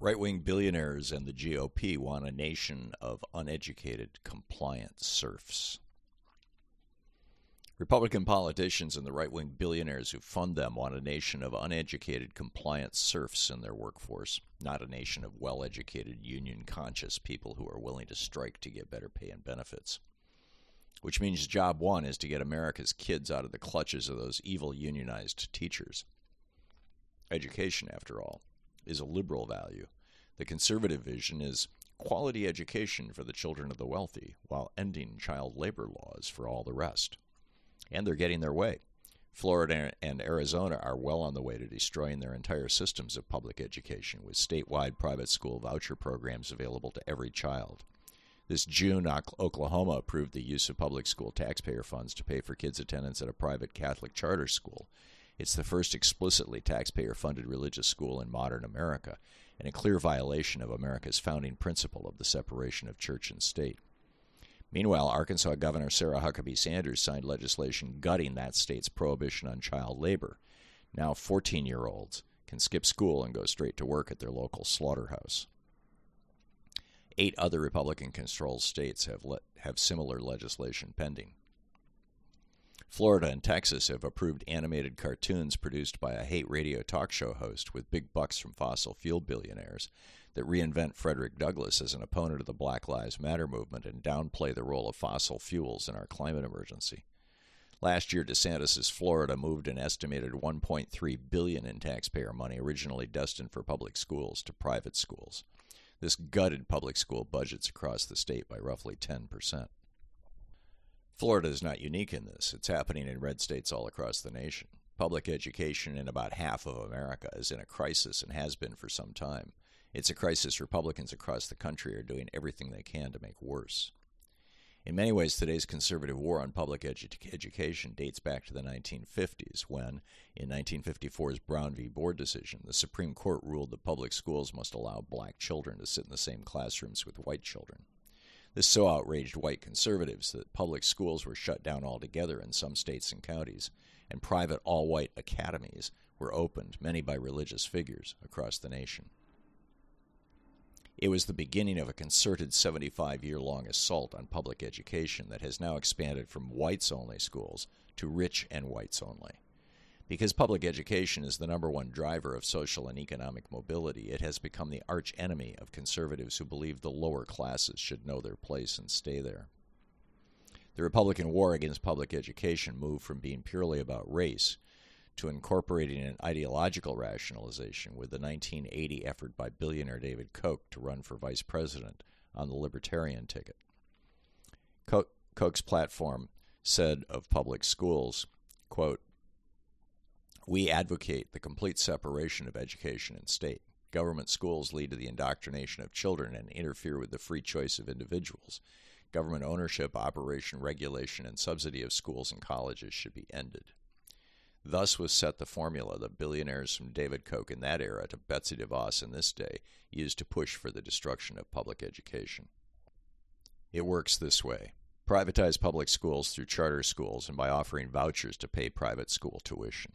Right-wing billionaires and the GOP want a nation of uneducated, compliant serfs. Republican politicians and the right-wing billionaires who fund them want a nation of uneducated, compliant serfs in their workforce, not a nation of well-educated, union-conscious people who are willing to strike to get better pay and benefits. Which means job one is to get America's kids out of the clutches of those evil unionized teachers. Education, after all, is a liberal value. The conservative vision is quality education for the children of the wealthy while ending child labor laws for all the rest. And they're getting their way. Florida and Arizona are well on the way to destroying their entire systems of public education with statewide private school voucher programs available to every child. This June, Oklahoma approved the use of public school taxpayer funds to pay for kids' attendance at a private Catholic charter school. It's the first explicitly taxpayer-funded religious school in modern America, and a clear violation of America's founding principle of the separation of church and state. Meanwhile, Arkansas Governor Sarah Huckabee Sanders signed legislation gutting that state's prohibition on child labor. Now 14-year-olds can skip school and go straight to work at their local slaughterhouse. 8 other Republican-controlled states have similar legislation pending. Florida and Texas have approved animated cartoons produced by a hate radio talk show host with big bucks from fossil fuel billionaires that reinvent Frederick Douglass as an opponent of the Black Lives Matter movement and downplay the role of fossil fuels in our climate emergency. Last year, DeSantis' Florida moved an estimated $1.3 billion in taxpayer money originally destined for public schools to private schools. This gutted public school budgets across the state by roughly 10%. Florida is not unique in this. It's happening in red states all across the nation. Public education in about half of America is in a crisis and has been for some time. It's a crisis Republicans across the country are doing everything they can to make worse. In many ways, today's conservative war on public education dates back to the 1950s when, in 1954's Brown v. Board decision, the Supreme Court ruled that public schools must allow black children to sit in the same classrooms with white children. This so outraged white conservatives that public schools were shut down altogether in some states and counties, and private all-white academies were opened, many by religious figures, across the nation. It was the beginning of a concerted 75-year-long assault on public education that has now expanded from whites-only schools to rich and whites-only. Because public education is the number one driver of social and economic mobility, it has become the arch-enemy of conservatives who believe the lower classes should know their place and stay there. The Republican war against public education moved from being purely about race to incorporating an ideological rationalization with the 1980 effort by billionaire David Koch to run for vice president on the libertarian ticket. Koch's platform said of public schools, quote, "We advocate the complete separation of education and state. Government schools lead to the indoctrination of children and interfere with the free choice of individuals. Government ownership, operation, regulation, and subsidy of schools and colleges should be ended." Thus was set the formula that billionaires from David Koch in that era to Betsy DeVos in this day used to push for the destruction of public education. It works this way. Privatize public schools through charter schools and by offering vouchers to pay private school tuition.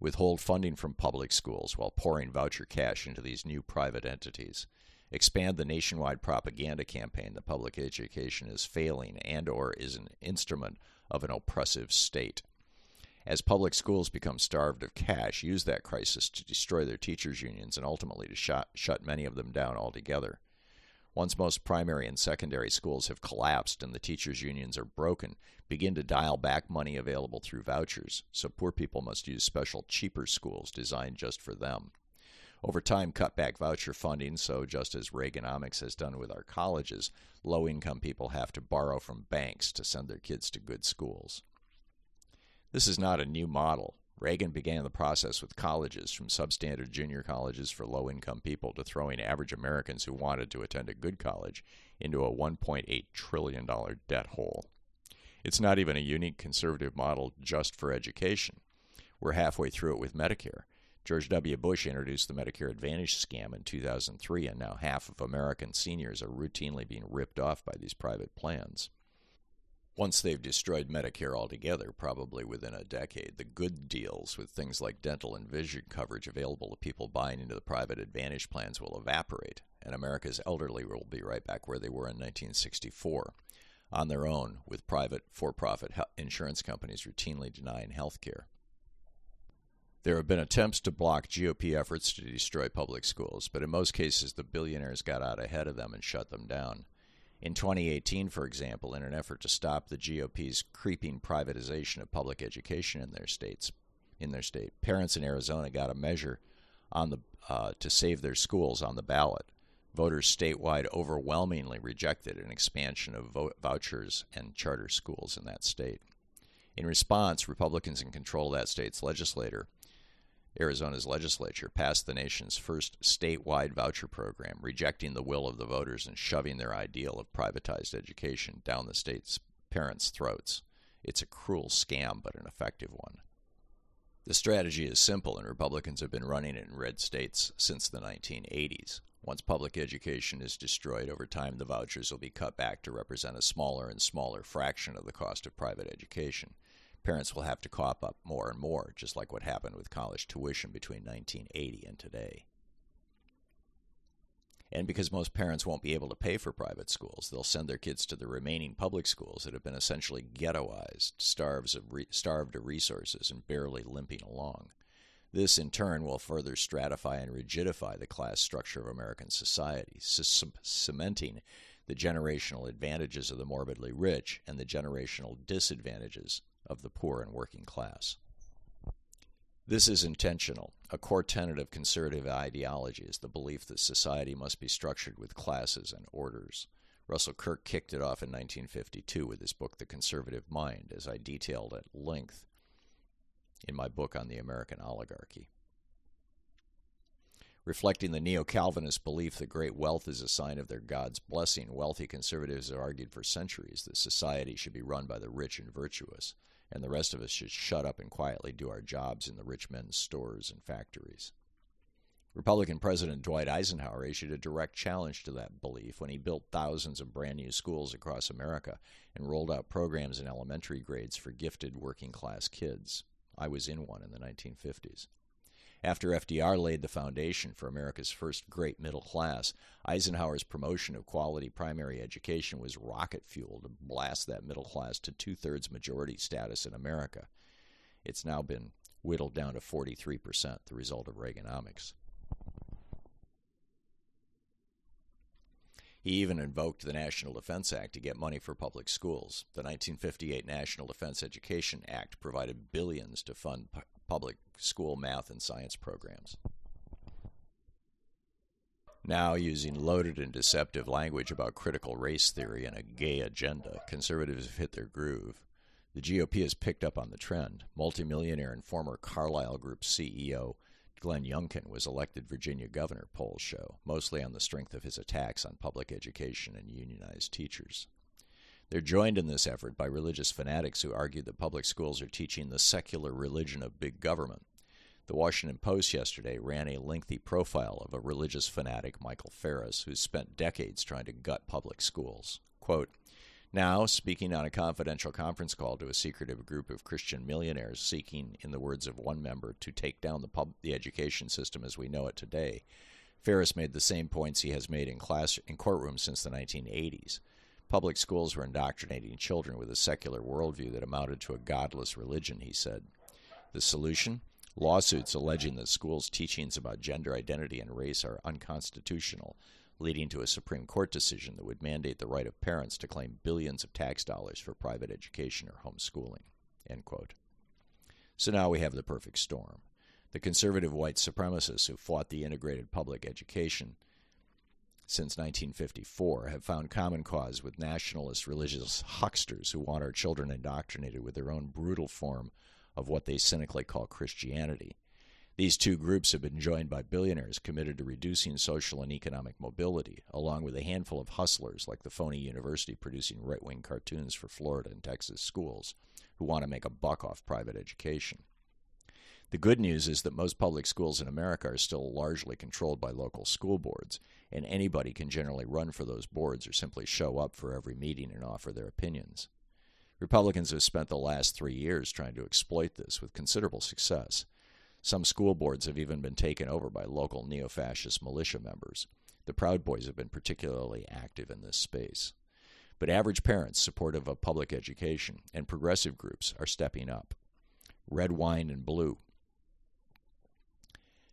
Withhold funding from public schools while pouring voucher cash into these new private entities. Expand the nationwide propaganda campaign that public education is failing and or is an instrument of an oppressive state. As public schools become starved of cash, use that crisis to destroy their teachers' unions and ultimately to shut many of them down altogether. Once most primary and secondary schools have collapsed and the teachers' unions are broken, begin to dial back money available through vouchers, so poor people must use special, cheaper schools designed just for them. Over time, cut back voucher funding, so just as Reaganomics has done with our colleges, low-income people have to borrow from banks to send their kids to good schools. This is not a new model. Reagan began the process with colleges, from substandard junior colleges for low-income people to throwing average Americans who wanted to attend a good college into a $1.8 trillion debt hole. It's not even a unique conservative model just for education. We're halfway through it with Medicare. George W. Bush introduced the Medicare Advantage scam in 2003, and now half of American seniors are routinely being ripped off by these private plans. once they've destroyed Medicare altogether, probably within a decade, the good deals with things like dental and vision coverage available to people buying into the private advantage plans will evaporate, and America's elderly will be right back where they were in 1964, on their own, with private for-profit insurance companies routinely denying health care. There have been attempts to block GOP efforts to destroy public schools, but in most cases the billionaires got out ahead of them and shut them down. In 2018, for example, in an effort to stop the GOP's creeping privatization of public education in their state, parents in Arizona got a measure on the to save their schools on the ballot. Voters statewide overwhelmingly rejected an expansion of vouchers and charter schools in that state. In response, Republicans in control of that state's Arizona's legislature passed the nation's first statewide voucher program, rejecting the will of the voters and shoving their ideal of privatized education down the state's parents' throats. It's a cruel scam, but an effective one. The strategy is simple, and Republicans have been running it in red states since the 1980s. Once public education is destroyed, over time the vouchers will be cut back to represent a smaller and smaller fraction of the cost of private education. Parents will have to cough up more and more, just like what happened with college tuition between 1980 and today. And because most parents won't be able to pay for private schools, they'll send their kids to the remaining public schools that have been essentially ghettoized, starved of resources, and barely limping along. This, in turn, will further stratify and rigidify the class structure of American society, cementing the generational advantages of the morbidly rich and the generational disadvantages of the poor and working class. This is intentional. A core tenet of conservative ideology is the belief that society must be structured with classes and orders. Russell Kirk kicked it off in 1952 with his book, The Conservative Mind, as I detailed at length in my book on the American oligarchy. Reflecting the neo-Calvinist belief that great wealth is a sign of their God's blessing, wealthy conservatives have argued for centuries that society should be run by the rich and virtuous, and the rest of us should shut up and quietly do our jobs in the rich men's stores and factories. Republican President Dwight Eisenhower issued a direct challenge to that belief when he built thousands of brand new schools across America and rolled out programs in elementary grades for gifted working-class kids. I was in one in the 1950s. After FDR laid the foundation for America's first great middle class, Eisenhower's promotion of quality primary education was rocket fuel to blast that middle class to two-thirds majority status in America. It's now been whittled down to 43%, the result of Reaganomics. He even invoked the National Defense Act to get money for public schools. The 1958 National Defense Education Act provided billions to fund public school math and science programs. Now, using loaded and deceptive language about critical race theory and a gay agenda, conservatives have hit their groove. The GOP has picked up on the trend. Multimillionaire and former Carlyle Group CEO Glenn Youngkin was elected Virginia governor, polls show, mostly on the strength of his attacks on public education and unionized teachers. They're joined in this effort by religious fanatics who argue that public schools are teaching the secular religion of big government. The Washington Post yesterday ran a lengthy profile of a religious fanatic, Michael Ferris, who spent decades trying to gut public schools. Quote, "Now, speaking on a confidential conference call to a secretive group of Christian millionaires seeking, in the words of one member, to take down the education system as we know it today, Ferris made the same points he has made in courtrooms since the 1980s. Public schools were indoctrinating children with a secular worldview that amounted to a godless religion," he said. The solution? Lawsuits alleging that schools' teachings about gender identity and race are unconstitutional, leading to a Supreme Court decision that would mandate the right of parents to claim billions of tax dollars for private education or homeschooling. End quote. So now we have the perfect storm. The conservative white supremacists who fought the integrated public education since 1954, have found common cause with nationalist religious hucksters who want our children indoctrinated with their own brutal form of what they cynically call Christianity. These two groups have been joined by billionaires committed to reducing social and economic mobility, along with a handful of hustlers like the phony university producing right-wing cartoons for Florida and Texas schools, who want to make a buck off private education. The good news is that most public schools in America are still largely controlled by local school boards, and anybody can generally run for those boards or simply show up for every meeting and offer their opinions. Republicans have spent the last 3 years trying to exploit this with considerable success. Some school boards have even been taken over by local neo-fascist militia members. The Proud Boys have been particularly active in this space. But average parents supportive of public education and progressive groups are stepping up. Red Wine and Blue,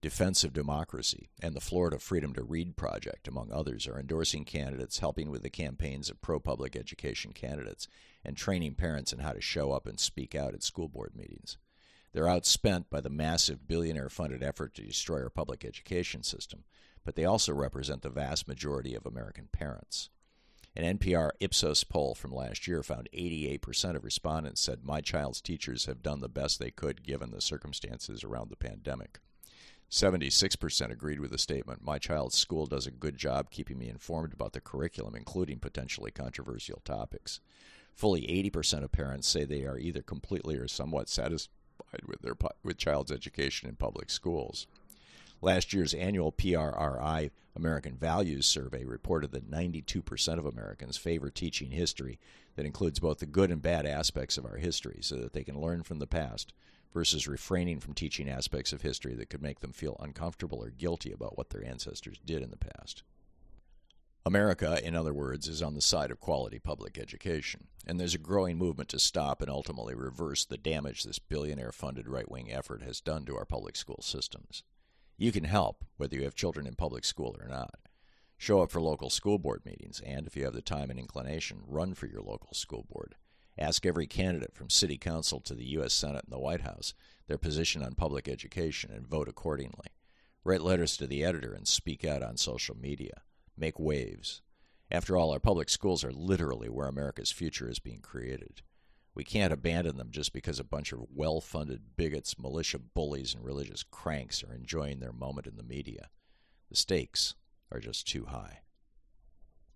Defense of Democracy, and the Florida Freedom to Read Project, among others, are endorsing candidates, helping with the campaigns of pro-public education candidates, and training parents in how to show up and speak out at school board meetings. They're outspent by the massive billionaire-funded effort to destroy our public education system, but they also represent the vast majority of American parents. An NPR Ipsos poll from last year found 88% of respondents said, "My child's teachers have done the best they could given the circumstances around the pandemic." 76% agreed with the statement, "My child's school does a good job keeping me informed about the curriculum, including potentially controversial topics." Fully 80% of parents say they are either completely or somewhat satisfied with their child's education in public schools. Last year's annual PRRI American Values Survey reported that 92% of Americans favor teaching history that includes both the good and bad aspects of our history so that they can learn from the past, versus refraining from teaching aspects of history that could make them feel uncomfortable or guilty about what their ancestors did in the past. America, in other words, is on the side of quality public education, and there's a growing movement to stop and ultimately reverse the damage this billionaire-funded right-wing effort has done to our public school systems. You can help, whether you have children in public school or not. Show up for local school board meetings, and if you have the time and inclination, run for your local school board. Ask every candidate from city council to the U.S. Senate and the White House their position on public education and vote accordingly. Write letters to the editor and speak out on social media. Make waves. After all, our public schools are literally where America's future is being created. We can't abandon them just because a bunch of well-funded bigots, militia bullies, and religious cranks are enjoying their moment in the media. The stakes are just too high.